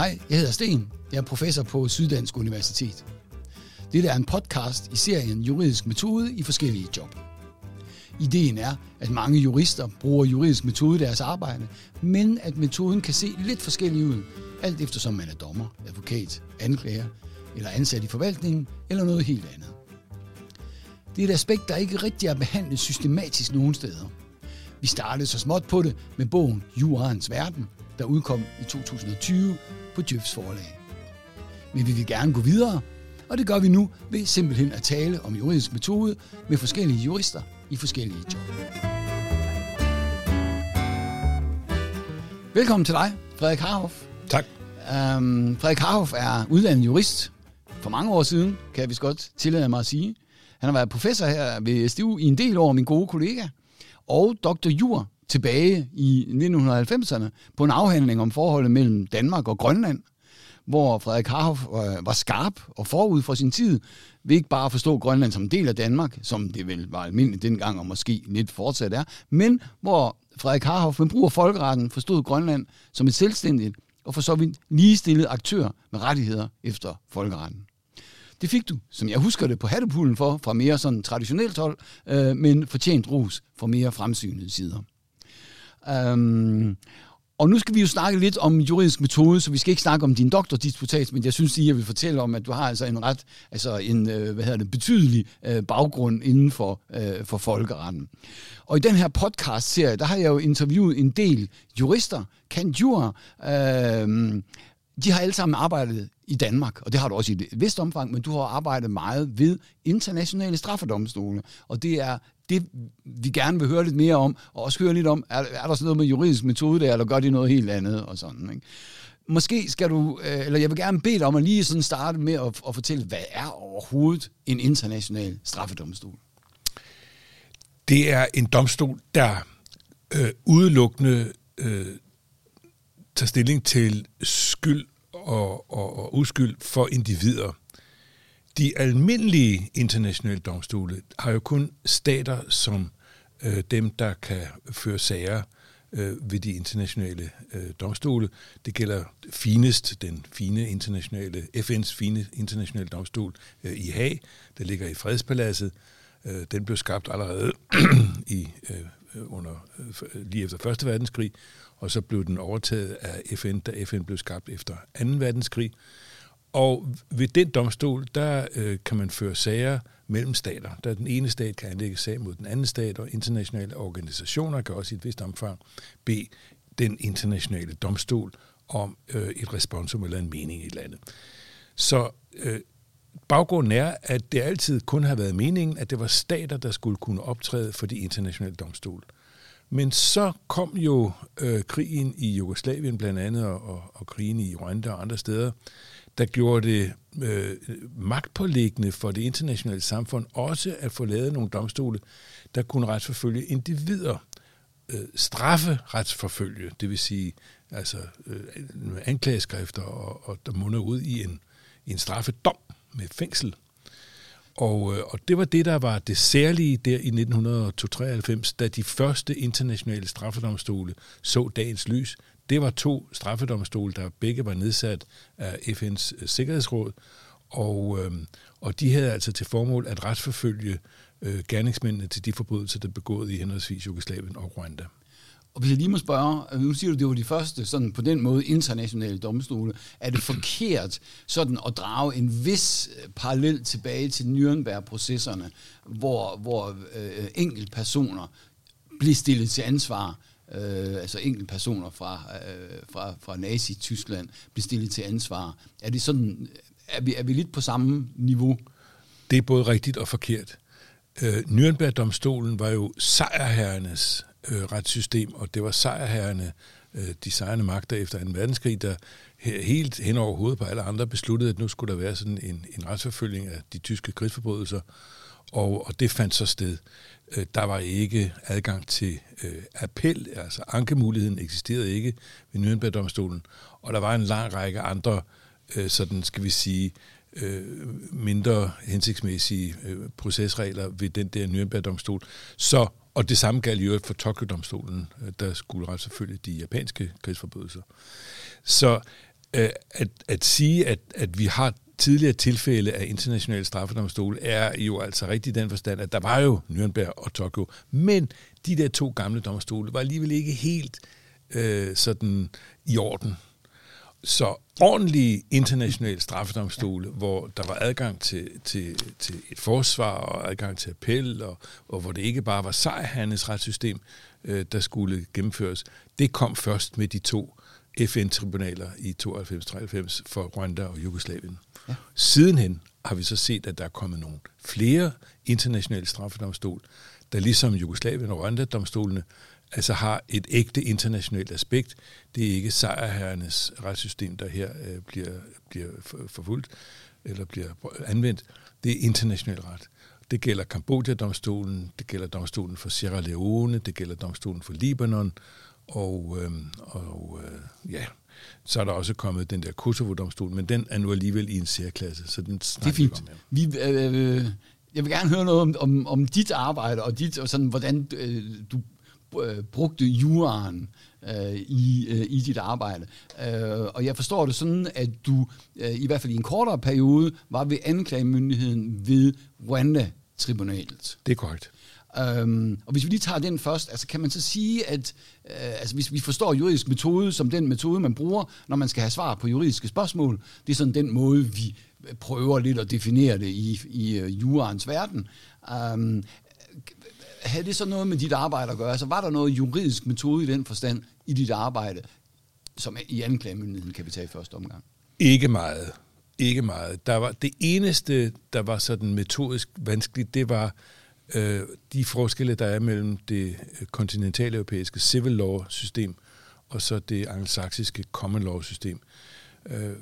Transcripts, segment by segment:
Hej, jeg hedder Sten. Jeg er professor på Syddansk Universitet. Dette er en podcast i serien Juridisk Metode i forskellige job. Ideen er, at mange jurister bruger juridisk metode i deres arbejde, men at metoden kan se lidt forskellig ud, alt eftersom man er dommer, advokat, anklager eller ansat i forvaltningen eller noget helt andet. Det er et aspekt, der ikke rigtig er behandlet systematisk nogen steder. Vi startede så småt på det med bogen Jurens Verden, der udkom i 2020 på GIFs forlag. Men vi vil gerne gå videre, og det gør vi nu ved simpelthen at tale om juridisk metode med forskellige jurister i forskellige job. Velkommen til dig, Frederik Harhoff. Tak. Frederik Harhoff er uddannet jurist for mange år siden, kan jeg vist godt tillade mig at sige. Han har været professor her ved SDU i en del år, min gode kollega, og doktor jur tilbage i 1990'erne på en afhandling om forholdet mellem Danmark og Grønland, hvor Frederik Harhoff var skarp og forud for sin tid, ved ikke bare at forstå Grønland som en del af Danmark, som det vel var almindeligt dengang og måske lidt fortsat er, men hvor Frederik Harhoff med brug af folkeretten forstod Grønland som et selvstændigt og for så vidt ligestillet aktør med rettigheder efter folkeretten. Det fik du, som jeg husker det, på hattepulen for, fra mere sådan traditionelt hold, men fortjent ros fra mere fremsynede sider. Og nu skal vi jo snakke lidt om juridisk metode, så vi skal ikke snakke om din doktordisputat, men jeg synes lige, jeg vil fortælle om, at du har altså en ret, altså en betydelig baggrund inden for folkeretten. Og i den her podcast-serie, der har jeg jo interviewet en del jurister, cand.jur. De har alle sammen arbejdet i Danmark, og det har du også i et vist omfang, men du har arbejdet meget ved internationale straffedomstole, og det er det, vi gerne vil høre lidt mere om, og også høre lidt om, er der sådan noget med juridisk metode der, eller gør de noget helt andet, og sådan, ikke? Måske skal du, eller jeg vil gerne bede dig om at lige sådan starte med at fortælle, hvad er overhovedet en international straffedomstol? Det er en domstol, der udelukkende tager stilling til skyld og uskyld for individer. De almindelige internationale domstole har jo kun stater som dem, der kan føre sager ved de internationale domstole. Det gælder FN's fine internationale domstol i Haag, der ligger i Fredspaladset. Den blev skabt allerede lige efter 1. verdenskrig, og så blev den overtaget af FN, da FN blev skabt efter 2. verdenskrig. Og ved den domstol, der kan man føre sager mellem stater. Der den ene stat kan anlægge sag mod den anden stat, og internationale organisationer kan også i et vist omfang bede den internationale domstol om et responsum eller en mening i et eller andet. Så baggrunden er, at det altid kun har været meningen, at det var stater, der skulle kunne optræde for de internationale domstole. Men så kom jo krigen i Jugoslavien blandt andet, og krigen i Rwanda og andre steder, der gjorde det magtpåliggende for det internationale samfund også at få lavet nogle domstole, der kunne retsforfølge individer, strafferetsforfølge, det vil sige altså anklageskrifter, og der munder ud i en straffedom med fængsel. Og det var det, der var det særlige der i 1993, da de første internationale straffedomstole så dagens lys. Det var 2 straffedomstole, der begge var nedsat af FN's Sikkerhedsråd, og de havde altså til formål at retsforfølge gerningsmændene til de forbrydelser, der begået i henholdsvis Jugoslavien og Rwanda. Og hvis jeg lige må spørge, nu siger du, det var de første sådan på den måde internationale domstole, er det forkert sådan at drage en vis parallel tilbage til Nürnbergprocesserne, hvor enkeltpersoner blev stillet til ansvar, altså enkeltpersoner fra Nazi-Tyskland blev stillet til ansvar. Er det sådan, er vi lidt på samme niveau? Det er både rigtigt og forkert. Nürnbergdomstolen var jo sejrherrenes retssystem, og det var sejrherrerne, de sejrende magter efter 2. verdenskrig, der helt hen over hovedet på alle andre besluttede, at nu skulle der være sådan en retsforfølgning af de tyske krigsforbrydelser, og det fandt så sted. Der var ikke adgang til appel, altså ankemuligheden eksisterede ikke ved Nürnbergdomstolen, og der var en lang række andre, sådan skal vi sige, mindre hensigtsmæssige procesregler ved den der Nürnbergdomstol. Og det samme galt i øvrigt for Tokio-domstolen, der skulle retsforfølge de japanske krigsforbrydelser. Så at sige, at vi har tidligere tilfælde af internationale straffedomstol, er jo altså rigtig i den forstand, at der var jo Nürnberg og Tokio, men de der to gamle domstole var alligevel ikke helt sådan i orden. Så ordentlige internationale straffedomstole, hvor der var adgang til et forsvar og adgang til appel, og hvor det ikke bare var sejhandels retssystem, der skulle gennemføres, det kom først med de to FN-tribunaler i 92-93 for Rwanda og Jugoslavien. Ja. Sidenhen har vi så set, at der er kommet nogle flere internationale straffedomstol, der ligesom Jugoslavien og Rwandadomstolene altså har et ægte internationalt aspekt. Det er ikke sejrherrenes retssystem, der her bliver forfulgt eller bliver anvendt. Det er international ret. Det gælder Kambodja-domstolen, det gælder domstolen for Sierra Leone, det gælder domstolen for Libanon, og så er der også kommet den der Kosovo-domstol, men den er nu alligevel i en særklasse, så den snakker vi om. Det er fint. Jeg vil gerne høre noget om dit arbejde, og sådan, hvordan du brugte juraen i dit arbejde. Og jeg forstår det sådan, at du i hvert fald i en kortere periode var ved anklagemyndigheden ved Rwanda-tribunalet. Det er korrekt. Og hvis vi lige tager den først, altså kan man så sige, at hvis vi forstår juridisk metode som den metode, man bruger, når man skal have svar på juridiske spørgsmål, det er sådan den måde, vi prøver lidt at definere det i jurens verden. Havde det så noget med dit arbejde at gøre? Altså var der noget juridisk metode i den forstand i dit arbejde, som i anklagemyndigheden kan vi tage i første omgang? Ikke meget. Der var det eneste, der var sådan metodisk vanskeligt, det var de forskelle, der er mellem det kontinentale europæiske civil law-system og så det angelsaksiske common law-system.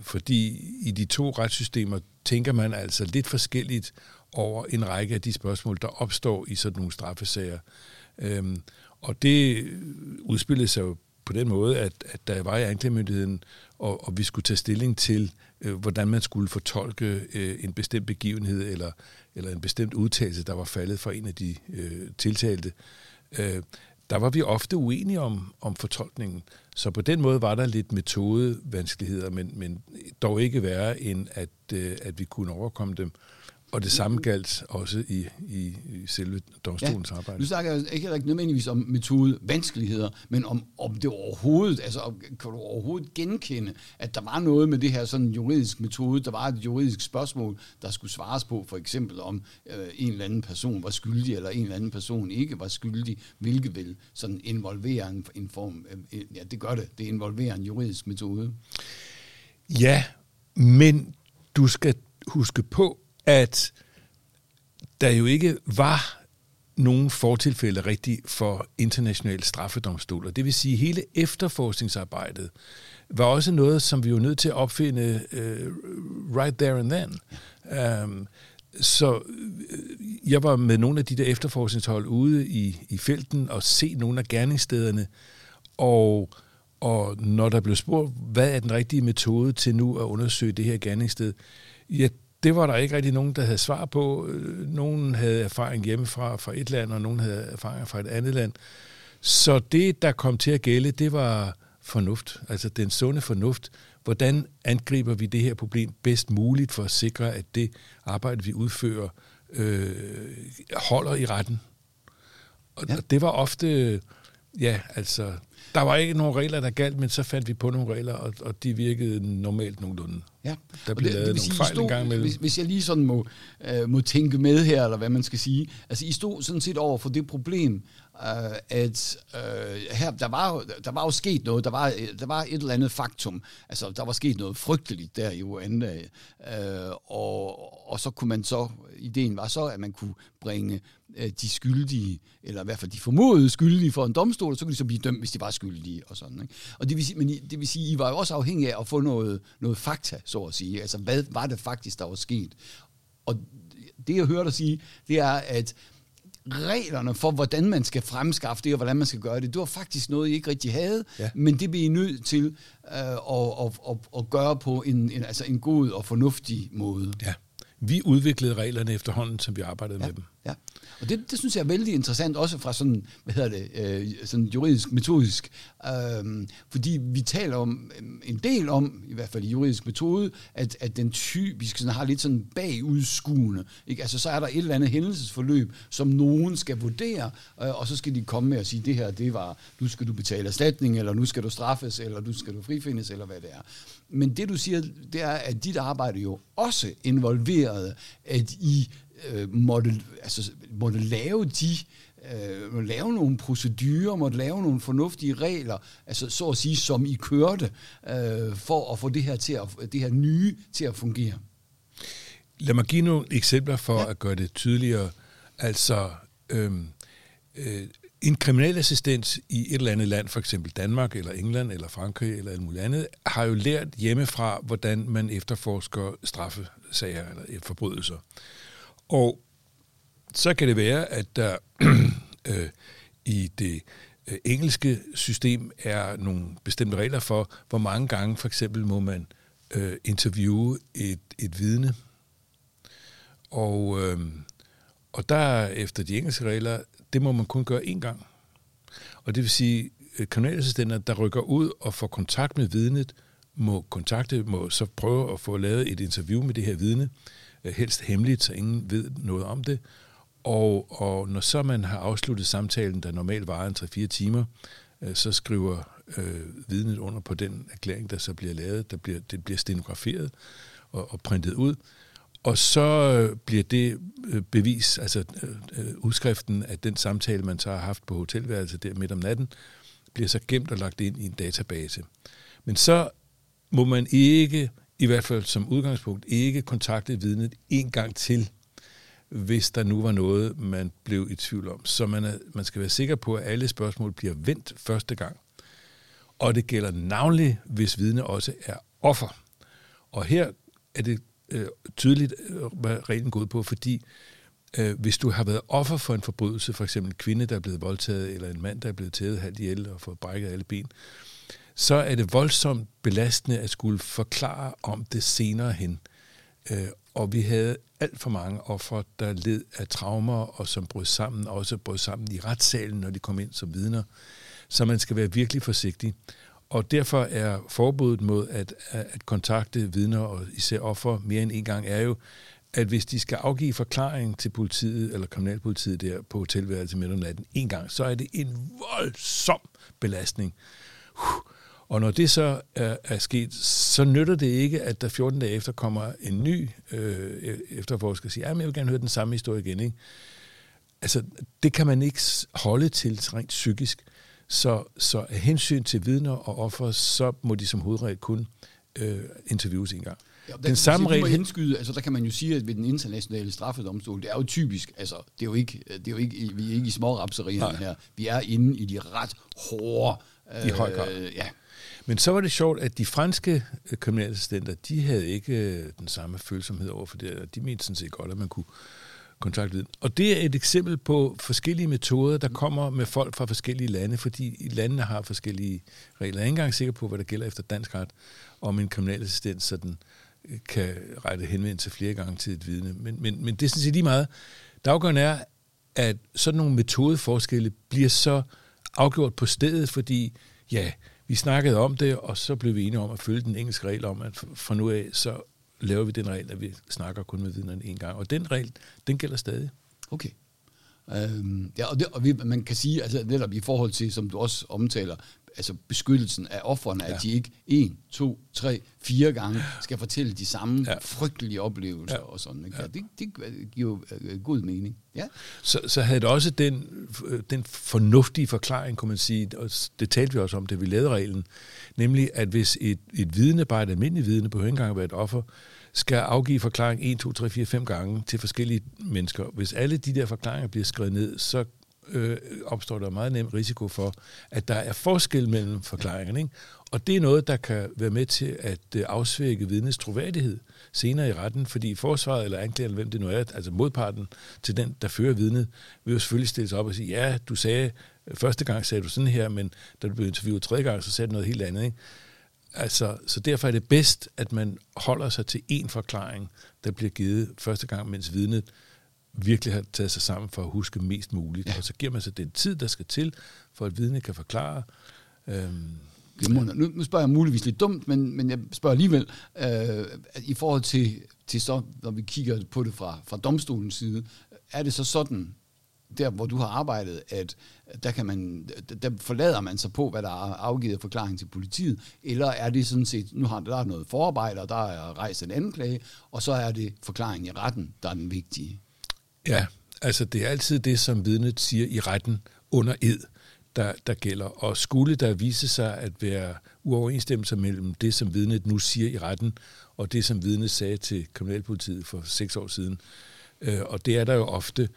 Fordi i de to retssystemer tænker man altså lidt forskelligt over en række af de spørgsmål, der opstår i sådan nogle straffesager. Og det udspillede sig jo på den måde, at der var i anklagemyndigheden, og vi skulle tage stilling til, hvordan man skulle fortolke en bestemt begivenhed eller en bestemt udtalelse, der var faldet fra en af de tiltalte. Der var vi ofte uenige om fortolkningen, så på den måde var der lidt metodevanskeligheder, men dog ikke værre end, at vi kunne overkomme dem. Og det samme galt også i selve domstolens arbejde. Nu snakker jeg ikke nødvendigvis om metodevanskeligheder, men om det overhovedet, altså kan du overhovedet genkende, at der var noget med det her sådan juridisk metode, der var et juridisk spørgsmål, der skulle svares på, for eksempel om en eller anden person var skyldig, eller en eller anden person ikke var skyldig, hvilket vil sådan involvere en form, det gør det, det involverer en juridisk metode. Ja, men du skal huske på, at der jo ikke var nogen fortilfælde rigtigt for internationale straffedomstoler. Det vil sige, at hele efterforskningsarbejdet var også noget, som vi var nødt til at opfinde right there and then. Så jeg var med nogle af de der efterforskningshold ude i felten og se nogle af gerningsstederne, og når der blev spurgt, hvad er den rigtige metode til nu at undersøge det her gerningssted, det var der ikke rigtig nogen, der havde svar på. Nogen havde erfaring hjemmefra fra et land, og nogen havde erfaring fra et andet land. Så det, der kom til at gælde, det var fornuft. Altså den sunde fornuft. Hvordan angriber vi det her problem bedst muligt for at sikre, at det arbejde, vi udfører, holder i retten? Og det var ofte... Ja, altså... Der var ikke nogen regler, der galt, men så fandt vi på nogle regler, og de virkede normalt nogenlunde. Ja. Der blev lavet nogle fejl en gang imellem. Hvis jeg lige sådan må tænke med her, eller hvad man skal sige. Altså, I stod sådan set over for det problem, at her, der var jo sket noget, der var et eller andet faktum. Altså, der var sket noget frygteligt der i Rwanda, og så kunne man så, ideen var så, at man kunne bringe de skyldige, eller i hvert fald de formodede skyldige for en domstol, og så kunne de så blive dømt, hvis de var skyldige og sådan. Ikke? Og det vil sige, I var jo også afhængige af at få noget fakta, så at sige. Altså, hvad var det faktisk, der var sket? Og det, jeg hører dig sige, det er, at reglerne for, hvordan man skal fremskaffe det, og hvordan man skal gøre det, det var faktisk noget, I ikke rigtig havde, ja. Men det blev I nødt til at gøre på en god og fornuftig måde. Ja, vi udviklede reglerne efterhånden, som vi arbejdede med dem. Ja. Og det synes jeg er vældig interessant, også fra sådan, sådan juridisk metodisk, fordi vi taler om en del om, i hvert fald i juridisk metode, at den typisk sådan, har lidt sådan bagudskuende, ikke? Altså så er der et eller andet hændelsesforløb, som nogen skal vurdere, og så skal de komme med og sige, det her, det var, nu skal du betale erstatning, eller nu skal du straffes, eller nu skal du frifindes, eller hvad det er. Men det du siger, det er, at dit arbejde jo også involverede, at I måtte lave lave nogle procedurer, måtte lave nogle fornuftige regler, altså så at sige, som I kørte, for at få det her nye til at fungere. Lad mig give nogle eksempler for at gøre det tydeligere. Altså, en kriminalassistent i et eller andet land, for eksempel Danmark, eller England, eller Frankrig, eller alt muligt andet, har jo lært hjemmefra, hvordan man efterforsker straffesager eller forbrydelser. Og så kan det være, at der i det engelske system er nogle bestemte regler for, hvor mange gange for eksempel må man interviewe et vidne. Og der efter de engelske regler, det må man kun gøre én gang. Og det vil sige, at kriminalassistenter, der rykker ud og får kontakt med vidnet, må så prøve at få lavet et interview med det her vidne, helst hemmeligt, så ingen ved noget om det. Og når så man har afsluttet samtalen, der normalt varer en 3-4 timer, så skriver vidnet under på den erklæring, der så bliver lavet. Det bliver stenograferet og printet ud. Og så bliver det bevis, altså udskriften af den samtale, man så har haft på hotelværelset der midt om natten, bliver så gemt og lagt ind i en database. Men så må man ikke, i hvert fald som udgangspunkt, ikke kontakte vidnet en gang til, hvis der nu var noget, man blev i tvivl om. Så man skal være sikker på, at alle spørgsmål bliver vendt første gang. Og det gælder navnlig, hvis vidne også er offer. Og her er det tydeligt, hvad reglen går ud på, fordi hvis du har været offer for en forbrydelse, for eksempel en kvinde, der er blevet voldtaget, eller en mand, der er blevet tævet halvt ihjel og fået brækket alle ben, så er det voldsomt belastende at skulle forklare om det senere hen. Og vi havde alt for mange ofre, der led af traumer, og som brød sammen i retssalen, når de kom ind som vidner. Så man skal være virkelig forsigtig. Og derfor er forbuddet mod at kontakte vidner og især ofre mere end en gang, er jo, at hvis de skal afgive forklaring til politiet eller kriminalpolitiet der på hotelværelset midt om natten en gang, så er det en voldsom belastning. Og når det så er sket, så nytter det ikke, at der 14 dage efter kommer en ny efterforsker og siger, at jeg vil gerne høre den samme historie igen. Ikke? Altså, det kan man ikke holde til rent psykisk. Så af hensyn til vidner og offer, så må de som hovedregel kun interviews en gang. Ja, den samme regel henskyde, altså der kan man jo sige, at ved den internationale straffedomstol, det er jo typisk, altså det er jo ikke vi er ikke i smårapserierne her. Vi er inde i de ret hårde i høj grad. Ja. Men så var det sjovt, at de franske kriminalassistenter, de havde ikke den samme følsomhed overfor det. De mente sådan set godt, at man kunne kontaktviden. Og det er et eksempel på forskellige metoder, der kommer med folk fra forskellige lande, fordi landene har forskellige regler. Jeg er ikke engang sikker på, hvad der gælder efter dansk ret, om en kriminalassistent, så den kan rette henvendelse flere gange til et vidne. Men det er sådan set lige meget. Det afgørende er, at sådan nogle metodeforskelle bliver så afgjort på stedet, fordi ja, vi snakkede om det, og så blev vi enige om at følge den engelske regel om, at fra nu af, så laver vi den regel, at vi snakker kun med vidnerne en gang. Og den regel, den gælder stadig. Okay. Man kan sige, altså netop i forhold til, som du også omtaler, altså beskyttelsen af offerne, at de ikke 1, 2, 3, 4 gange skal fortælle de samme frygtelige oplevelser og sådan. Ikke? Ja. Det giver god mening. Ja. Så havde det også den fornuftige forklaring, kunne man sige, og det talte vi også om, da vi lavede reglen, nemlig at hvis et vidne, bare et almindeligt vidne, behøver ikke engang at være et offer, skal afgive forklaring 1, 2, 3, 4, 5 gange til forskellige mennesker. Hvis alle de der forklaringer bliver skrevet ned, så opstår der meget nem risiko for, at der er forskel mellem forklaringerne. Ikke? Og det er noget, der kan være med til at afsvække vidnes troværdighed senere i retten, fordi forsvaret eller anklageren, hvem det nu er, altså modparten til den, der fører vidnet, vil jo selvfølgelig stille sig op og sige, ja, du sagde, første gang sagde du sådan her, men da du blev interviewet 3. gang, så sagde du noget helt andet. Ikke? Altså, så derfor er det bedst, at man holder sig til én forklaring, der bliver givet første gang, mens vidnet virkelig har taget sig sammen for at huske mest muligt. Ja. Og så giver man sig den tid, der skal til, for at vidne kan forklare. Nu spørger jeg muligvis lidt dumt, men jeg spørger alligevel, i forhold til så, når vi kigger på det fra domstolens side, er det så sådan, der hvor du har arbejdet, at der forlader man sig på, hvad der er afgivet forklaring til politiet, eller er det sådan set, nu har der noget forarbejde, og der er rejst en anklage, og så er det forklaringen i retten, der er den vigtige? Ja, altså det er altid det, som vidnet siger i retten under ed, der gælder. Og skulle der vise sig at være uoverensstemmelser mellem det, som vidnet nu siger i retten, og det, som vidnet sagde til kriminalpolitiet for 6 år siden, og det er der jo ofte,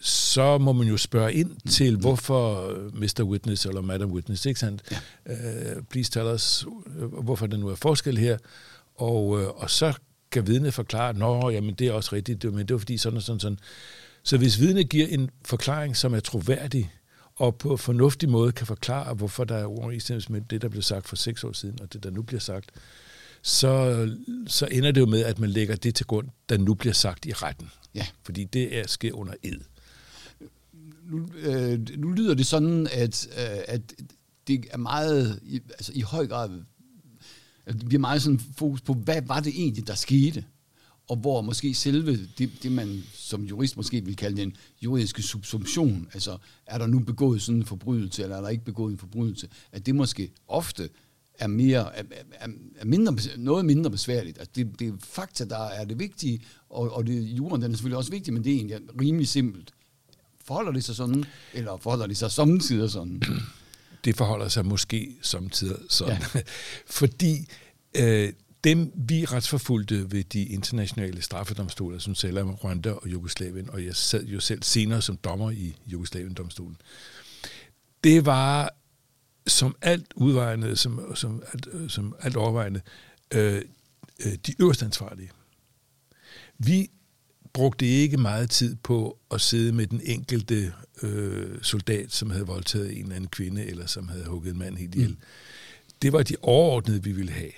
så må man jo spørge ind til, hvorfor Mr. Witness eller Madam Witness, ikke sandt? Ja. Please tell us, hvorfor der nu er forskel her. Og så kan vidnet forklare, nå, jamen det er også rigtigt, men det var fordi sådan og sådan, sådan. Så hvis vidnet giver en forklaring, som er troværdig, og på fornuftig måde kan forklare, hvorfor der er uoverensstemmelse med det, der blev sagt for 6 år siden, og det, der nu bliver sagt, så ender det jo med, at man lægger det til grund, der nu bliver sagt i retten. Ja. Fordi det sker under ed. Nu lyder det sådan, at det er meget, altså i høj grad, vi er meget sådan fokus på, hvad var det egentlig, der skete? Og hvor måske selve det man som jurist måske vil kalde den juridiske subsumption, altså er der nu begået sådan en forbrydelse, eller er der ikke begået en forbrydelse, at det måske ofte er noget mindre besværligt. Altså det er fakta, der er det vigtige, og det jura, den er selvfølgelig også vigtig, men det er egentlig rimelig simpelt. Forholder det sig sådan, eller forholder det sig samtidig sådan? Det forholder sig måske samtidig sådan. Ja. Fordi dem, vi retsforfulgte ved de internationale straffedomstoler, som selv er med Rwanda og Jugoslavien, og jeg sad jo selv senere som dommer i Jugoslaviendomstolen, det var som alt overvejende, de øverste ansvarlige. Vi brugte ikke meget tid på at sidde med den enkelte soldat, som havde voldtaget en eller anden kvinde, eller som havde hugget en mand helt ihjel. Mm. Det var de overordnede, vi ville have.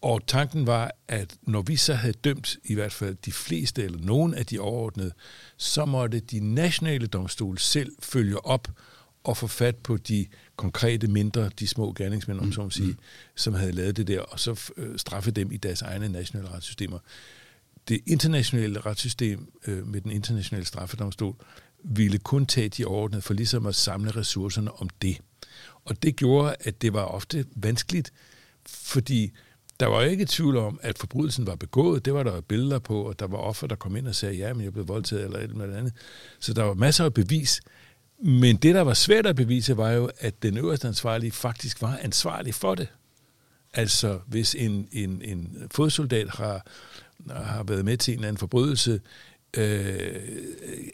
Og tanken var, at når vi så havde dømt i hvert fald de fleste eller nogen af de overordnede, så måtte de nationale domstole selv følge op og få fat på de konkrete mindre, de små gerningsmænd, om så må sige, som havde lavet det der, og så straffe dem i deres egne nationale retssystemer. Det internationale retssystem med den internationale straffedomstol ville kun tage de overordnede for ligesom at samle ressourcerne om det. Og det gjorde, at det var ofte vanskeligt, fordi der var jo ikke tvivl om, at forbrydelsen var begået. Det var der billeder på, og der var offer, der kom ind og sagde, ja, men jeg blev voldtaget eller et eller andet. Så der var masser af bevis. Men det, der var svært at bevise, var jo, at den øverste ansvarlige faktisk var ansvarlig for det. Altså, hvis en fodsoldat har været med til en eller anden forbrydelse,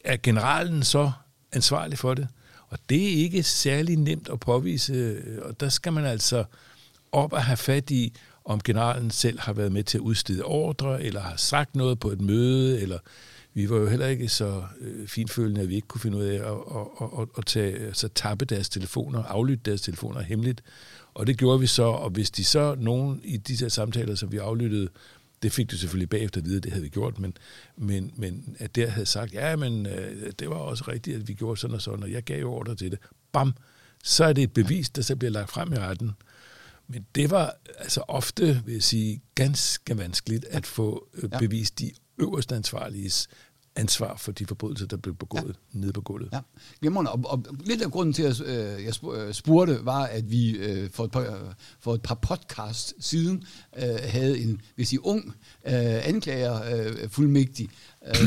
er generalen så ansvarlig for det? Og det er ikke særlig nemt at påvise, og der skal man altså op og have fat i, om generalen selv har været med til at udstede ordre, eller har sagt noget på et møde, eller vi var jo heller ikke så finfølende, at vi ikke kunne finde ud af at tappe deres telefoner, aflytte deres telefoner hemmeligt. Og det gjorde vi så, og hvis de så, nogen i de her samtaler, som vi aflyttede, det fik du selvfølgelig bagefter at vide, det havde vi gjort, men at der havde sagt, ja, men det var også rigtigt, at vi gjorde sådan og sådan, og jeg gav jo ordre til det. Bam! Så er det et bevis, der så bliver lagt frem i retten. Men det var altså ofte, vil jeg sige, ganske vanskeligt at få bevist de øverste ansvarliges ansvar for de forbrydelser, der blev begået nede på gulvet. Ja, glimrende. Og lidt af grunden til, at jeg spurgte, var, at vi for et par podcast siden havde en, hvis I ung, anklager fuldmægtig,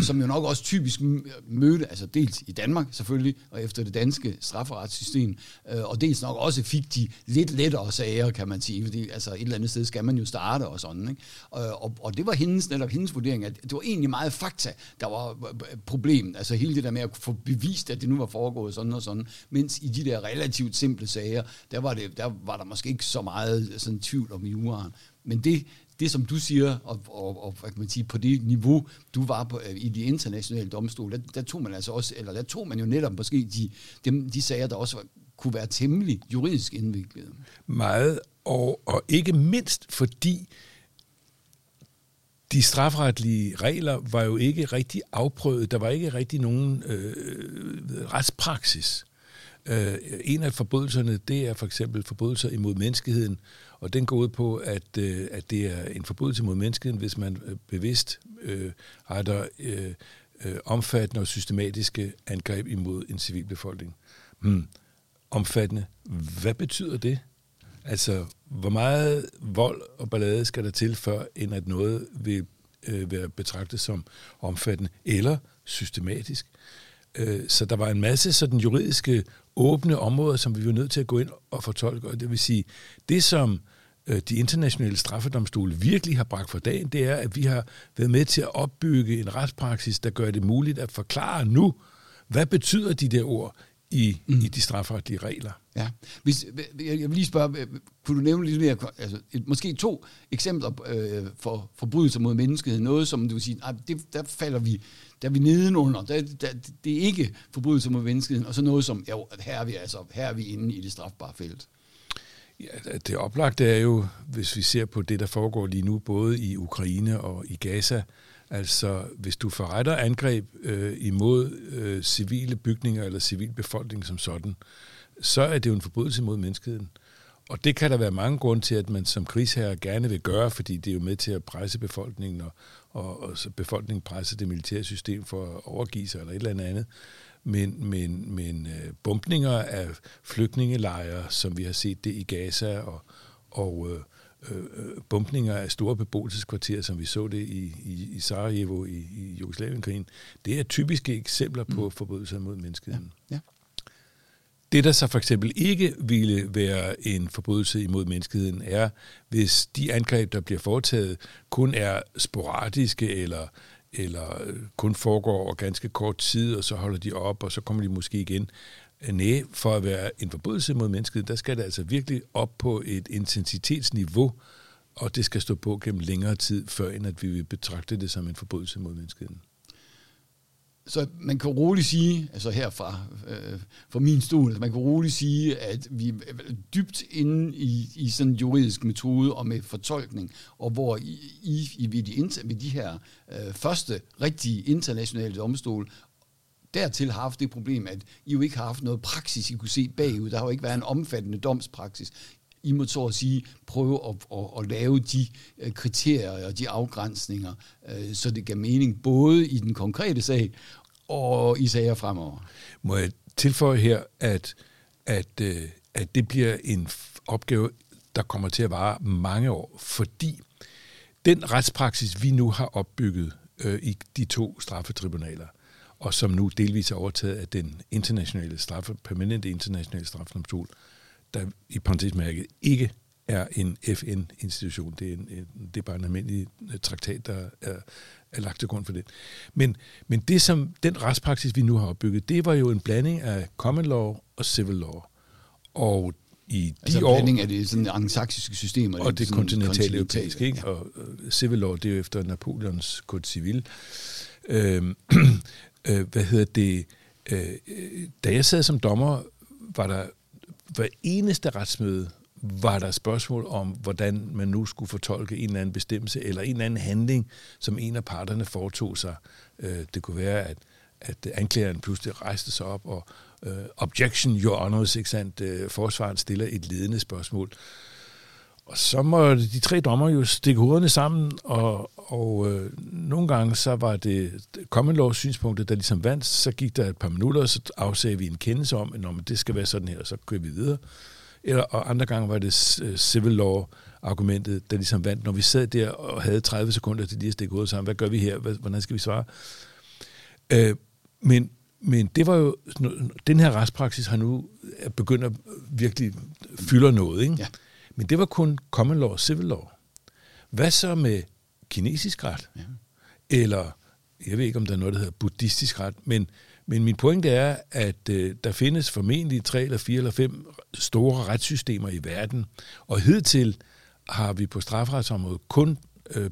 som jo nok også typisk mødte, altså dels i Danmark selvfølgelig, og efter det danske strafferetssystem, og dels nok også fik de lidt lettere sager, kan man sige, fordi altså et eller andet sted skal man jo starte og sådan, ikke? Og det var netop hendes vurdering, at det var egentlig meget fakta, der var problemet, altså hele det der med at få bevist, at det nu var foregået sådan og sådan, mens i de der relativt simple sager, der var der måske ikke så meget sådan tvivl om juraen, men det, som du siger, og hvad kan man sige, på det niveau, du var på, i de internationale domstole, der tog man jo netop måske de sager, der også kunne være temmelig juridisk indviklede. Meget, og ikke mindst fordi de strafferetlige regler var jo ikke rigtig afprøvet. Der var ikke rigtig nogen retspraksis. En af forbrydelserne, det er for eksempel forbrydelser imod menneskeheden, og den går ud på, at det er en forbrydelse imod menneskeheden, hvis man bevidst retter omfattende og systematiske angreb imod en civilbefolkning. Omfattende. Hvad betyder det? Altså, hvor meget vold og ballade skal der til, før end at noget vil være betragtet som omfattende eller systematisk? Så der var en masse sådan juridiske åbne områder, som vi var nødt til at gå ind og fortolke. Og det vil sige, det som de internationale straffedomstole virkelig har bragt for dagen, det er, at vi har været med til at opbygge en retspraksis, der gør det muligt at forklare nu, hvad betyder de der ord i de strafferetlige regler. Ja. Jeg vil lige spørge, kunne du nævne lidt mere, altså, måske to eksempler for forbrydelser mod menneskeheden, noget som du vil sige, der falder vi, der er vi nedenunder, det er ikke forbrydelser mod menneskeheden, og så noget som, jo, her er vi inde i det strafbare felt. Ja, det oplagte er jo, hvis vi ser på det, der foregår lige nu, både i Ukraine og i Gaza, altså, hvis du forretter angreb imod civile bygninger eller civilbefolkning som sådan, så er det jo en forbrydelse mod menneskeheden. Og det kan der være mange grunde til, at man som krigsherre gerne vil gøre, fordi det er jo med til at presse befolkningen, og så befolkningen presser det militære system for at overgive sig eller et eller andet. Men bombninger af flygtningelejre, som vi har set det i Gaza, og bombninger af store beboelseskvarterer, som vi så det i Sarajevo i Jugoslavienkrigen, det er typiske eksempler på forbrydelser mod menneskeheden. Ja. Ja. Det, der så for eksempel ikke ville være en forbrydelse imod menneskeheden, er, hvis de angreb, der bliver foretaget, kun er sporadiske eller kun foregår over ganske kort tid, og så holder de op, og så kommer de måske igen. Næh, for at være en forbrydelse mod mennesket, der skal det altså virkelig op på et intensitetsniveau, og det skal stå på gennem længere tid, før end at vi vil betragte det som en forbrydelse mod mennesket. Så man kan roligt sige, altså herfra, fra min stol, man kan roligt sige, at vi er dybt inde i sådan en juridisk metode og med fortolkning, og hvor de her første rigtige internationale domstol dertil har haft det problem, at I jo ikke har haft noget praksis, I kunne se bagud. Der har jo ikke været en omfattende domspraksis. I må så at sige prøve at lave de kriterier og de afgrænsninger, så det giver mening både i den konkrete sag og i sager fremover. Må jeg tilføje her, at det bliver en opgave, der kommer til at vare mange år, fordi den retspraksis, vi nu har opbygget i de to straffetribunaler, og som nu delvis er overtaget af den permanente internationale straffedomstol, der i parentesmærket ikke er en FN-institution. Det er bare en almindelig traktat, der er lagt til grund for det. Men det som den retspraksis, vi nu har opbygget, det var jo en blanding af common law og civil law. Og i altså de år... Altså en blanding af det sådan angelsaksiske system. Og det kontinentale europæiske, ikke? Ja. Og civil law, det er efter Napoleons Code Civil. Da jeg sad som dommer, var der hver eneste retsmøde, var der spørgsmål om, hvordan man nu skulle fortolke en eller anden bestemmelse, eller en eller anden handling, som en af parterne foretog sig. Det kunne være, at anklageren pludselig rejste sig op, og objection, your honors, ikke sandt? Forsvaren stiller et ledende spørgsmål. Og så måtte de tre dommer jo stikke hovederne sammen, og nogle gange så var det common law synspunktet, der ligesom vandt. Så gik der et par minutter, og så afsagde vi en kendelse om, at det skal være sådan her, og så kører vi videre. Og andre gange var det civil law argumentet, der ligesom vandt. Når vi sad der og havde 30 sekunder til lige at stikke hovederne sammen, hvad gør vi her? Hvordan skal vi svare? Men det var jo, den her retspraksis har nu begyndt at virkelig fylder noget, ikke? Ja. Men det var kun common law og civil law. Hvad så med kinesisk ret? Ja. Eller, jeg ved ikke, om der er noget, der hedder buddhistisk ret, men min pointe er, at der findes formentlig 3 eller 4 eller 5 store retssystemer i verden, og hidtil har vi på strafferetsområdet kun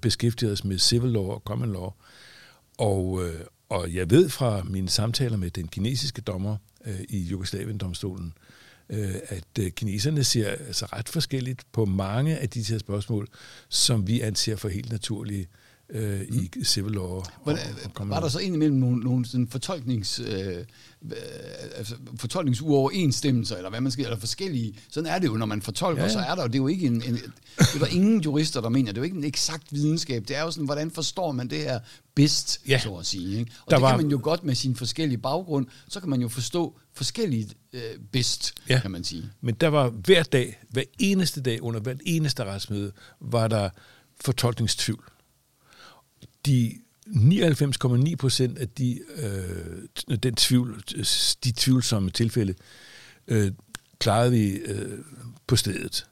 beskæftiget os med civil law og common law. Og jeg ved fra mine samtaler med den kinesiske dommer i Jugoslaviendomstolen, at kineserne ser altså ret forskelligt på mange af de her spørgsmål, som vi anser for helt naturlige i civil law. Var der så indimellem nogle sådan fortolkningsuoverensstemmelser, eller hvad man skal, eller forskellige? Sådan er det jo, når man fortolker, ja. Så er der jo, det er jo ikke det er ingen jurister, der mener, det er jo ikke en eksakt videnskab, det er jo sådan, hvordan forstår man det her bedst, ja. Så at sige. Ikke? Og det kan man jo godt med sin forskellige baggrund, så kan man jo forstå forskelligt bedst, ja. Kan man sige. Men der var hver dag, hver eneste dag, under hvert eneste retsmøde, var der fortolkningstvivl. De 99,9% af de tvivlsomme tilfælde klarede vi på stedet.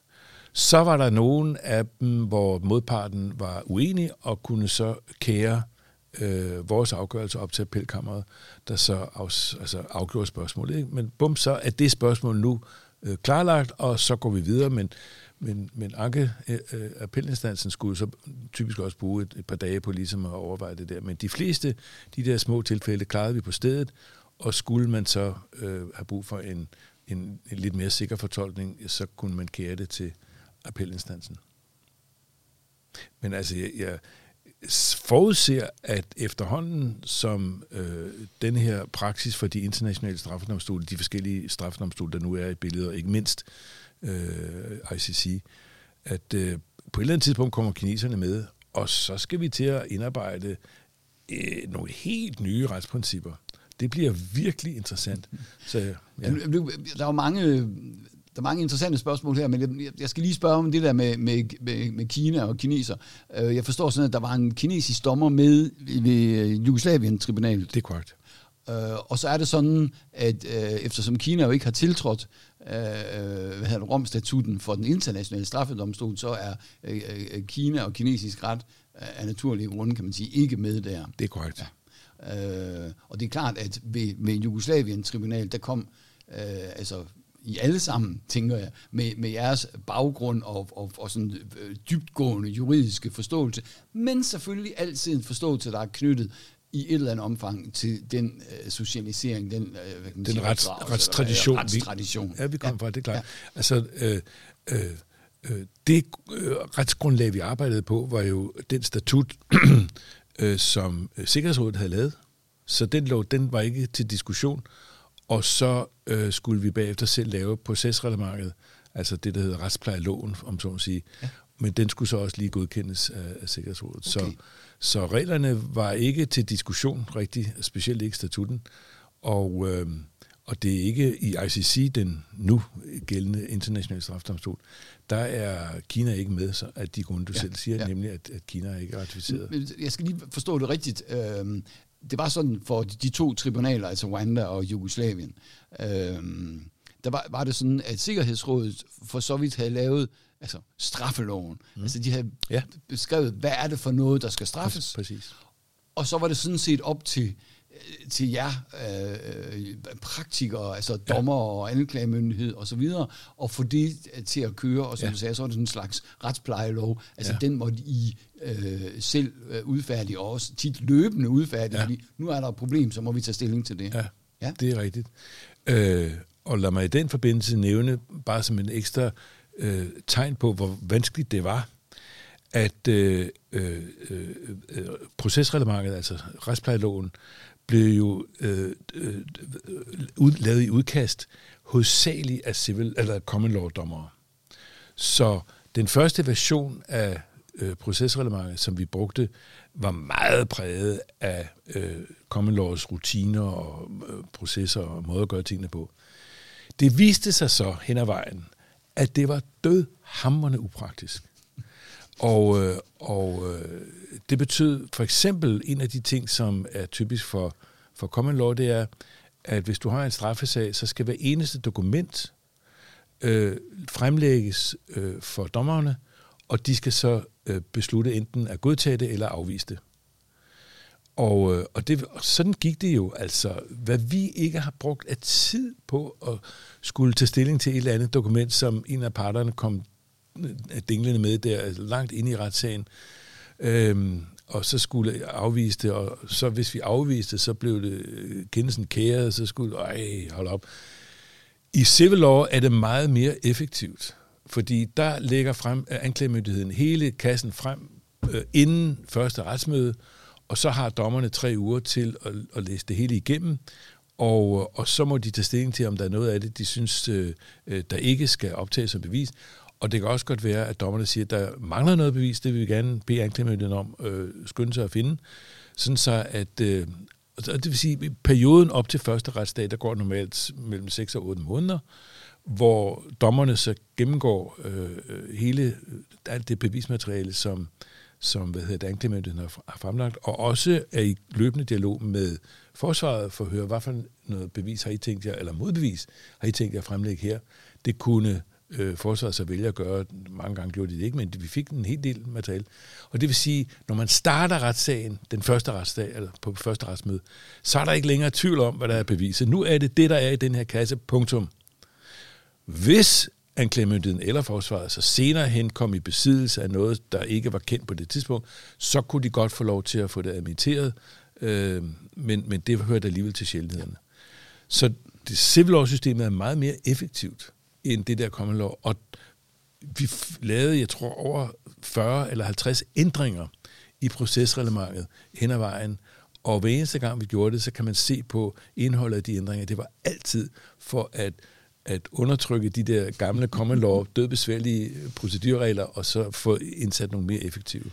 Så var der nogen af dem, hvor modparten var uenig og kunne så kære vores afgørelse op til appelkammeret, der så afgjorde spørgsmålet. Ikke? Men bum, så er det spørgsmål nu klarlagt, og så går vi videre, men appellinstansen skulle så typisk også bruge et par dage på ligesom at overveje det der. Men de fleste, de der små tilfælde, klarede vi på stedet, og skulle man så have brug for en lidt mere sikker fortolkning, så kunne man kære det til appellinstansen. Men altså, jeg forudser, at efterhånden som den her praksis for de internationale straffedomstole, de forskellige straffedomstole, der nu er i billedet, og ikke mindst ICC, at på et eller andet tidspunkt kommer kineserne med, og så skal vi til at indarbejde nogle helt nye retsprincipper. Det bliver virkelig interessant. Så, ja. Der er mange interessante spørgsmål her, men jeg skal lige spørge om det der med Kina og kineser. Jeg forstår sådan, at der var en kinesisk dommer med ved Jugoslavien-tribunalet. Det er korrekt. Og så er det sådan, at eftersom Kina jo ikke har tiltrådt Romstatuten for den internationale straffedomstol, så er Kina og kinesisk ret af naturlige grunde, kan man sige, ikke med der. Det er korrekt. Ja. Og det er klart, at ved Jugoslavien-tribunal, der kom I alle sammen, tænker jeg, med jeres baggrund og sådan dybtgående juridiske forståelse, men selvfølgelig altid en forståelse, der er knyttet i et eller andet omfang til den socialisering, den retstradition. Ja, vi kom fra, det er klart. Ja. Altså, det retsgrundlag, vi arbejdede på, var jo den statut, som Sikkerhedsrådet havde lavet. Så den lov, den var ikke til diskussion. Og så skulle vi bagefter selv lave procesreglementet, altså det, der hedder retsplejeloven, om så at sige. Ja. Men den skulle så også lige godkendes af Sikkerhedsrådet. Okay. Så reglerne var ikke til diskussion rigtig, specielt ikke statuten. Og det er ikke i ICC, den nu gældende internationale straffedomstol, der er Kina ikke med, så at de grunde, du selv siger, nemlig at Kina ikke er ratificeret. Jeg skal lige forstå det rigtigt. Det var sådan for de to tribunaler, altså Rwanda og Jugoslavien, der var det sådan, at Sikkerhedsrådet for så vidt havde lavet altså straffeloven. Mm. Altså de havde beskrevet, hvad er det for noget, der skal straffes. Præcis. Og så var det sådan set op til jer praktikere, altså dommer og anklagemyndighed og så videre, og få det til at køre, og som du sagde, så var det sådan en slags retsplejelov, altså den måtte I selv udfærdige, og også tit løbende udfærdige, fordi nu er der et problem, så må vi tage stilling til det. Ja, det er rigtigt. Og lad mig i den forbindelse nævne, bare som en ekstra tegn på, hvor vanskeligt det var, at procesreglementet, altså retsplejeloven, blev jo lavet i udkast hovedsageligt af common law-dommere. Så den første version af procesreglementet, som vi brugte, var meget præget af common laws rutiner og processer og måder at gøre tingene på. Det viste sig så hen ad vejen, at det var dødhamrende upraktisk. Og det betød for eksempel, en af de ting, som er typisk for common law, det er, at hvis du har en straffesag, så skal hver eneste dokument fremlægges for dommerne, og de skal så beslutte enten at godtage det eller afvise det. Og sådan gik det jo, altså hvad vi ikke har brugt af tid på at skulle tage stilling til et eller andet dokument, som en af parterne kom dinglende med der langt inde i retssagen, og så skulle afvise det, og så hvis vi afviste, så blev det kendelsen kæret, og så skulle hold op. I civil law er det meget mere effektivt, fordi der lægger anklagemyndigheden hele kassen frem inden første retsmøde, og så har dommerne 3 uger til at læse det hele igennem, og så må de tage stilling til, om der er noget af det, de synes, der ikke skal optages som bevis. Og det kan også godt være, at dommerne siger, at der mangler noget bevis, det vil vi gerne bede anklagemyndigheden om skynde sig at finde. Sådan så at, det vil sige, at perioden op til første retsdag, der går normalt mellem 6 og 8 måneder, hvor dommerne så gennemgår hele alt det bevismateriale, som anklagemyndigheden har fremlagt, og også er i løbende dialog med forsvaret for at høre, hvad for noget bevis har I tænkt jer, eller modbevis har I tænkt jer at fremlægge her. Det kunne forsvaret så vælge at gøre. Mange gange gjorde de det ikke, men vi fik en hel del materiale. Og det vil sige, når man starter retssagen den første retsdag, eller på første retsmøde, så er der ikke længere tvivl om, hvad der er beviset. Nu er det, der er i den her kasse, punktum. Hvis anklagemyndigheden eller forsvaret så senere hen kom i besiddelse af noget, der ikke var kendt på det tidspunkt, så kunne de godt få lov til at få det admitteret, men det hørte alligevel til sjældenhederne. Så det civil law-systemet er meget mere effektivt end det der common law, og vi lavede, jeg tror, over 40 eller 50 ændringer i procesreglementet hen ad vejen, og hver eneste gang vi gjorde det, så kan man se på indholdet af de ændringer. Det var altid for at undertrykke de der gamle common law, dødbesværlige procedurregler, og så få indsat nogle mere effektive.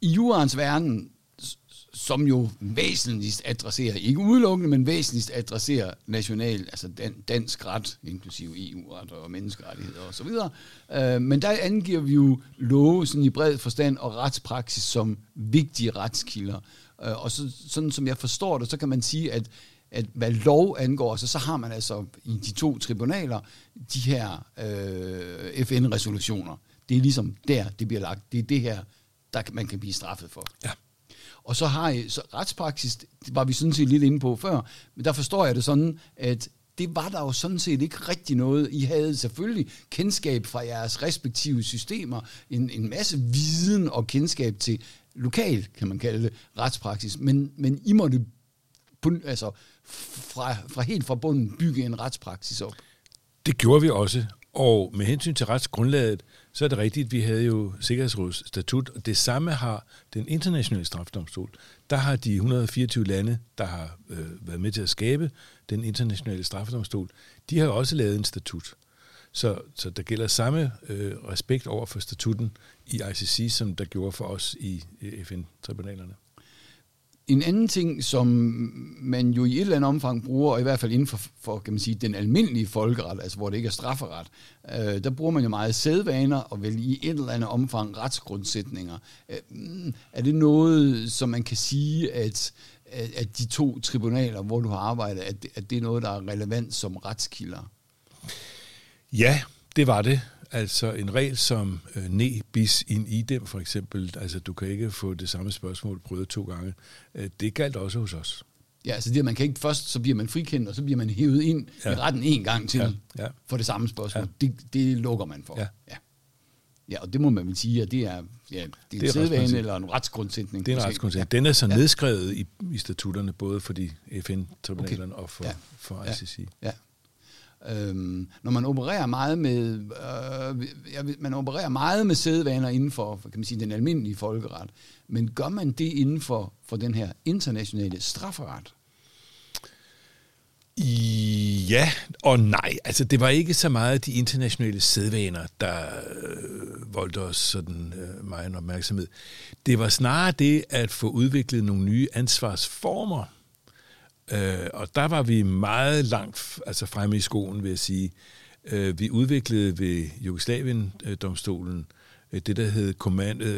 I Jurens Verden, som jo væsentligst adresserer, ikke udelukkende, men væsentligst adresserer national, altså dansk ret, inklusive EU-ret og menneskerettigheder osv., men der angiver vi jo love sådan i bred forstand og retspraksis som vigtige retskilder. Og så, sådan som jeg forstår det, så kan man sige, at hvad lov angår, så har man altså i de 2 tribunaler de her FN-resolutioner. Det er ligesom der, det bliver lagt. Det er det her, der man kan blive straffet for. Ja. Og så har I, så retspraksis, det var vi sådan set lidt inde på før, men der forstår jeg det sådan, at det var der jo sådan set ikke rigtig noget. I havde selvfølgelig kendskab fra jeres respektive systemer, en masse viden og kendskab til lokal, kan man kalde det, retspraksis, men I måtte altså fra helt fra bunden bygge en retspraksis op. Det gjorde vi også, og med hensyn til retsgrundlaget, så er det rigtigt, vi havde jo Sikkerhedsrådets statut, og det samme har den internationale straffedomstol. Der har de 124 lande, der har været med til at skabe den internationale straffedomstol, de har også lavet en statut. Så der gælder samme respekt over for statutten i ICC, som der gjorde for os i FN-tribunalerne. En anden ting, som man jo i et eller andet omfang bruger, og i hvert fald inden for kan man sige, den almindelige folkeret, altså hvor det ikke er strafferet, der bruger man jo meget sædvaner og vel i et eller andet omfang retsgrundsætninger. Er det noget, som man kan sige, at de 2 tribunaler, hvor du har arbejdet, at det er noget, der er relevant som retskilder? Ja, det var det. Altså en regel som ne bis in idem for eksempel, altså du kan ikke få det samme spørgsmål prøvet 2 gange, det galt også hos os. Ja, altså det, man kan ikke først, så bliver man frikendt, og så bliver man hævet ind i retten en gang til for det samme spørgsmål. Ja. Det lukker man for. Ja, og det må man vel sige, at det er, det er en sædvane eller en retsgrundsætning. Det er en retsgrundsætning. Den er så nedskrevet i statutterne, både for de FN-tribunalerne og for ICC. Ja. Når man opererer meget med sædvaner inden for, kan man sige, den almindelige folkeret, men gør man det inden for den her internationale strafferet? Ja og nej. Altså det var ikke så meget de internationale sædvaner, der voldte os sådan meget opmærksomhed. Det var snarere det at få udviklet nogle nye ansvarsformer. Og der var vi meget langt fremme i skoen, vil jeg sige. Vi udviklede ved Jugoslaviendomstolen det, der hed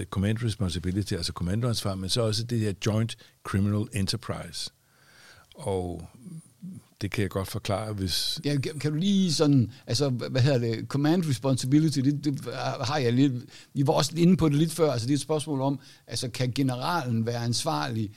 command responsibility, altså kommandoansvar, men så også det her joint criminal enterprise. Og det kan jeg godt forklare, hvis... Ja, kan du lige sådan... Altså, hvad hedder det? Command responsibility, det har jeg lidt... Vi var også inde på det lidt før, altså det er et spørgsmål om, altså kan generalen være ansvarlig,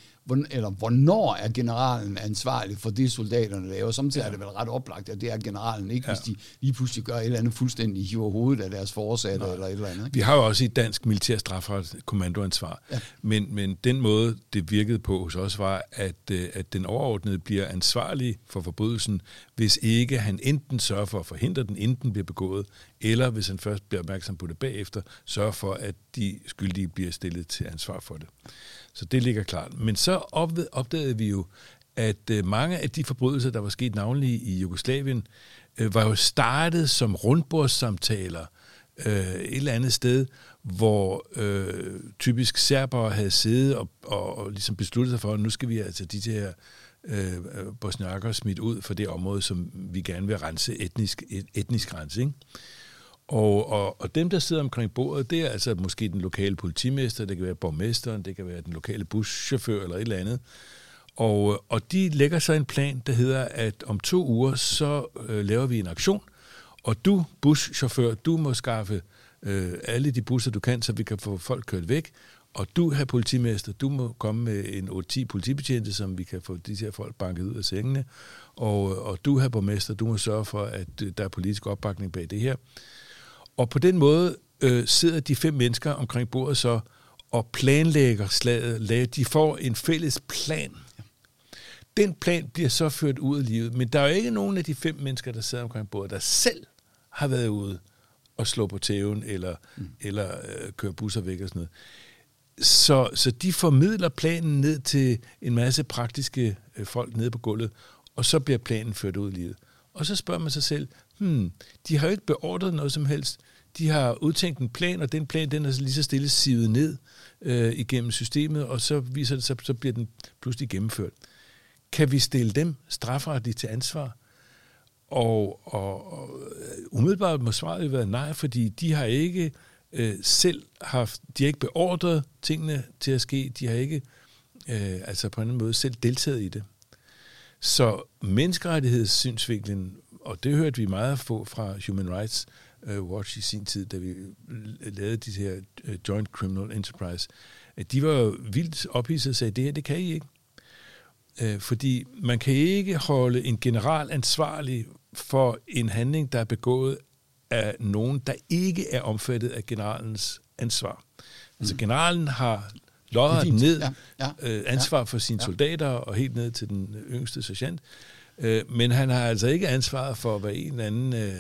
eller hvornår er generalen ansvarlig for det, soldaterne laver? Samtidig er det vel ret oplagt, at det er generalen ikke, hvis de lige pludselig gør et eller andet fuldstændig, hiver hovedet af deres forsatte eller et eller andet. Ikke? Vi har jo også i dansk militær strafferet kommandoansvar, men den måde, det virkede på hos os, var, at den overordnede bliver ansvarlig for forbrydelsen, hvis ikke han enten sørger for at forhindre den, inden den bliver begået, eller hvis han først bliver opmærksom på det bagefter, sørger for, at de skyldige bliver stillet til ansvar for det. Så det ligger klart. Men så opdagede vi jo, at mange af de forbrydelser, der var sket navnlig i Jugoslavien, var jo startet som rundbordssamtaler et eller andet sted, hvor typisk serbere havde siddet og ligesom besluttet sig for, at nu skal vi altså de her bosniakker smidt ud for det område, som vi gerne vil rense etnisk rensning. Og dem, der sidder omkring bordet, det er altså måske den lokale politimester, det kan være borgmesteren, det kan være den lokale buschauffør eller et eller andet. Og de lægger så en plan, der hedder, at om 2 uger, så laver vi en aktion, og du, buschauffør, du må skaffe alle de busser, du kan, så vi kan få folk kørt væk, og du, her politimester, du må komme med en 8-10 politibetjente, som vi kan få de her folk banket ud af sengene, og du, her borgmester, du må sørge for, at der er politisk opbakning bag det her. Og på den måde sidder de 5 mennesker omkring bordet så og planlægger slaget. De får en fælles plan. Den plan bliver så ført ud af livet, men der er jo ikke nogen af de 5 mennesker, der sidder omkring bordet, der selv har været ude og slå på tæven eller køre busser væk og sådan noget. Så de formidler planen ned til en masse praktiske folk nede på gulvet, og så bliver planen ført ud af livet. Og så spørger man sig selv, de har jo ikke beordret noget som helst. De har udtænkt en plan, og den plan, den er lige så stille sivet ned igennem systemet, og så viser det sig, så bliver den pludselig gennemført. Kan vi stille dem strafferetligt til ansvar? Og umiddelbart må svaret jo være nej, fordi de har ikke selv haft, de har ikke beordret tingene til at ske, de har ikke altså på en anden måde selv deltaget i det. Så menneskerettighedssynsvinklen, og det hørte vi meget få fra Human Rights Watch i sin tid, da vi lavede de her Joint Criminal Enterprise, de var jo vildt ophidset og sagde, det her, det kan I ikke. Fordi man kan ikke holde en general ansvarlig for en handling, der er begået af nogen, der ikke er omfattet af generalens ansvar. Altså generalen har lodret ned ansvar for sine soldater og helt ned til den yngste sergeant, men han har altså ikke ansvaret for, hvad en eller anden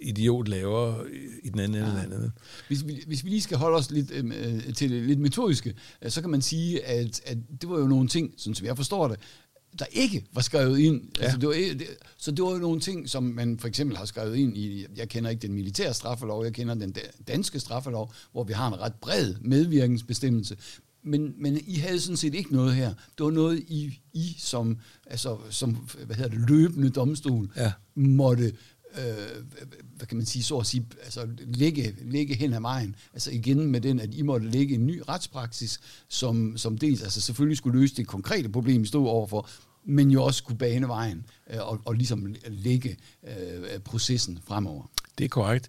idiot laver i den anden eller anden. Hvis vi lige skal holde os lidt til det lidt metodiske, så kan man sige, at det var jo nogle ting, sådan som jeg forstår det, der ikke var skrevet ind. Altså, det var jo nogle ting, som man for eksempel har skrevet ind i, jeg kender ikke den militære straffelov, jeg kender den danske straffelov, hvor vi har en ret bred medvirkningsbestemmelse. Men I havde sådan set ikke noget her. Det var noget, I som løbende domstol måtte, hvad kan man sige, så at sige, altså ligge hen ad vejen. Altså igen med den, at I måtte lægge en ny retspraksis, som dels altså selvfølgelig skulle løse det konkrete problem, vi stod overfor, men jo også skulle bane vejen og ligesom lægge processen fremover. Det er korrekt.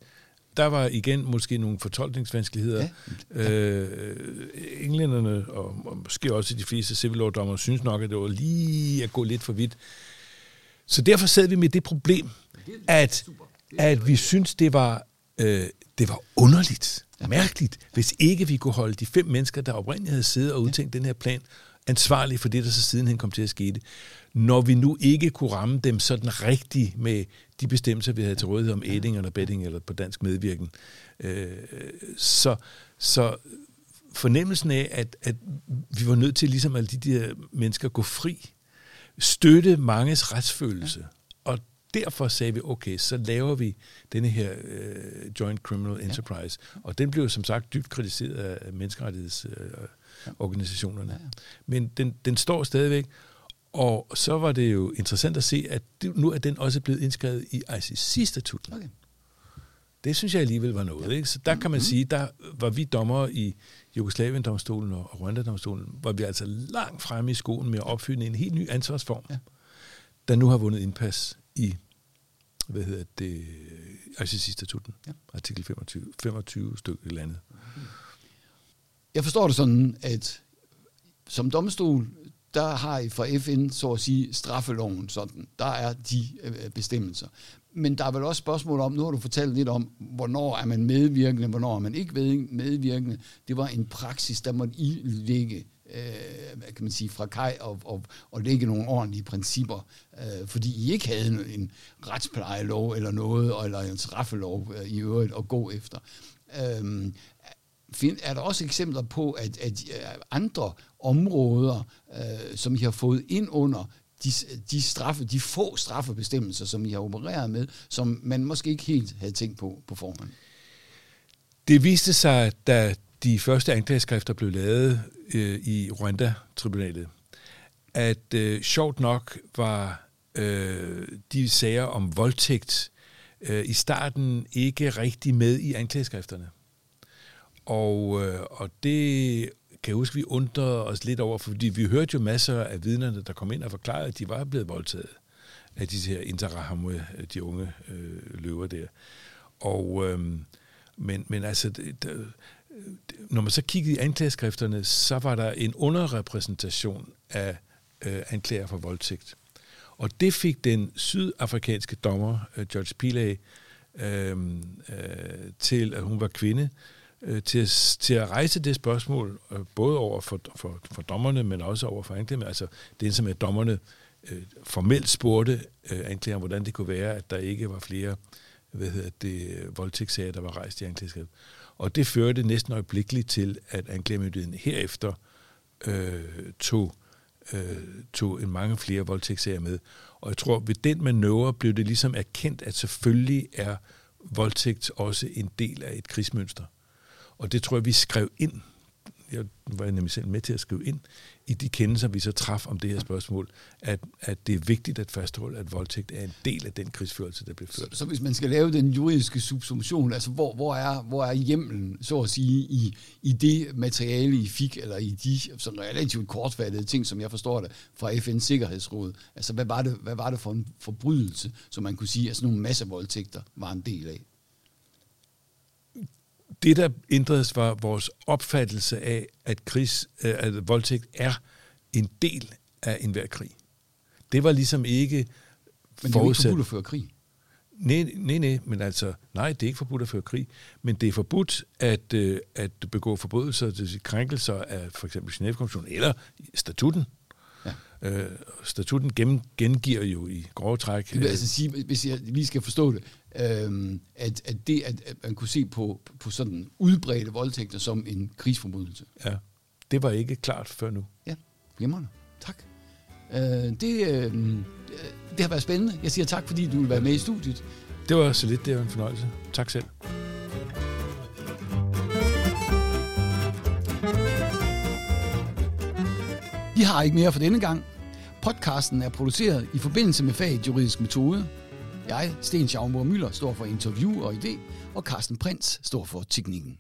Der var igen måske nogle fortolkningsvanskeligheder. Ja. Englænderne, og måske også de fleste civillovdommere, synes nok, at det var lige at gå lidt for vidt. Så derfor sad vi med det problem, at vi synes det var underligt, mærkeligt, hvis ikke vi kunne holde de 5 mennesker, der oprindeligt havde siddet og udtænkt den her plan, ansvarlige for det, der så sidenhen kom til at ske, når vi nu ikke kunne ramme dem sådan rigtigt med de bestemmelser, vi havde til rådighed om aiding eller betting eller på dansk medvirken. Så fornemmelsen af, at vi var nødt til ligesom alle de der mennesker gå fri, støtte manges retsfølelse. Og derfor sagde vi, okay, så laver vi denne her Joint Criminal Enterprise. Og den blev som sagt dybt kritiseret af menneskerettighedsorganisationerne. Men den står stadigvæk. Og så var det jo interessant at se, at nu er den også blevet indskrevet i ICC-statuten. Okay. Det synes jeg alligevel var noget. Ikke? Så der kan man sige, der var vi dommere i Jugoslaviendomstolen og Rwandadomstolen, hvor vi altså langt fremme i skolen med at opfylde en helt ny ansvarsform, der nu har vundet indpas i ICC-statuten, artikel 25 stykke eller andet. Jeg forstår det sådan, at som domstol, der har I fra FN, så at sige, straffeloven sådan. Der er de bestemmelser. Men der er vel også spørgsmål om, nu har du fortalt lidt om, hvornår er man medvirkende, hvornår er man ikke medvirkende. Det var en praksis, der måtte I lægge kan man sige, fra kaj, og lægge nogle ordentlige principper, fordi I ikke havde en retsplejelov eller noget, eller en straffelov i øvrigt at gå efter. Er der også eksempler på, at andre områder, som I har fået ind under de få straffebestemmelser, som I har opereret med, som man måske ikke helt havde tænkt på forhånd? Det viste sig, da de første anklageskrifter blev lavet i Rwanda-tribunalet, at sjovt nok var de sager om voldtægt i starten ikke rigtig med i anklageskrifterne. Og det kan jeg huske, vi undrede os lidt over, fordi vi hørte jo masser af vidnerne, der kom ind og forklarede, at de var blevet voldtaget af de her interrahamwe, de unge løver der. Men altså, når man så kiggede i anklageskrifterne, så var der en underrepræsentation af anklager for voldtægt. Og det fik den sydafrikanske dommer, George Pillay, til at hun var kvinde, til at rejse det spørgsmål, både over for dommerne, men også over for anklagerne. Altså det, som er dommerne formelt spurgte anklagerne, hvordan det kunne være, at der ikke var flere voldtægtssager, der var rejst i anklageskrift. Og det førte næsten øjeblikkeligt til, at anklagemyndigheden herefter tog en mange flere voldtægtssager med. Og jeg tror, ved den manøvre blev det ligesom erkendt, at selvfølgelig er voldtægt også en del af et krigsmønster. Og det tror jeg, vi skrev ind. Jeg var nemlig selv med til at skrive ind i de kendelser, vi så traf om det her spørgsmål, at det er vigtigt at fastholde, at voldtægt er en del af den krigsførelse, der bliver ført. Så hvis man skal lave den juridiske subsumption, altså hvor er hjemmelen, så at sige, i det materiale, I fik, eller i de sådan relativt kortfattede ting, som jeg forstår det, fra FN's Sikkerhedsråd, altså hvad var det for en forbrydelse, som man kunne sige, at sådan nogle massevoldtægter var en del af? Det, der ændredes, var vores opfattelse af, at voldtægt er en del af enhver krig. Det var ligesom ikke forudsat. Men det er jo ikke forbudt at føre krig. Nej, det er ikke forbudt at føre krig, men det er forbudt at begå forbrydelser, krænkelser af for eksempel Genèvekonventionen eller statuten. Statuten gengiver jo i grove træk. Det vil altså sige, hvis jeg lige skal forstå det, at man kunne se på sådan udbredte voldtægter som en krigsforbrydelse. Ja, det var ikke klart før nu. Ja, glimrende. Tak. Det har været spændende. Jeg siger tak, fordi du vil være med i studiet. Det var så lidt, det var en fornøjelse. Tak selv. Vi har ikke mere for denne gang. Podcasten er produceret i forbindelse med faget Juridisk Metode. Jeg, Sten Schaumburg-Müller, står for interview og idé, og Carsten Prins står for teknikken.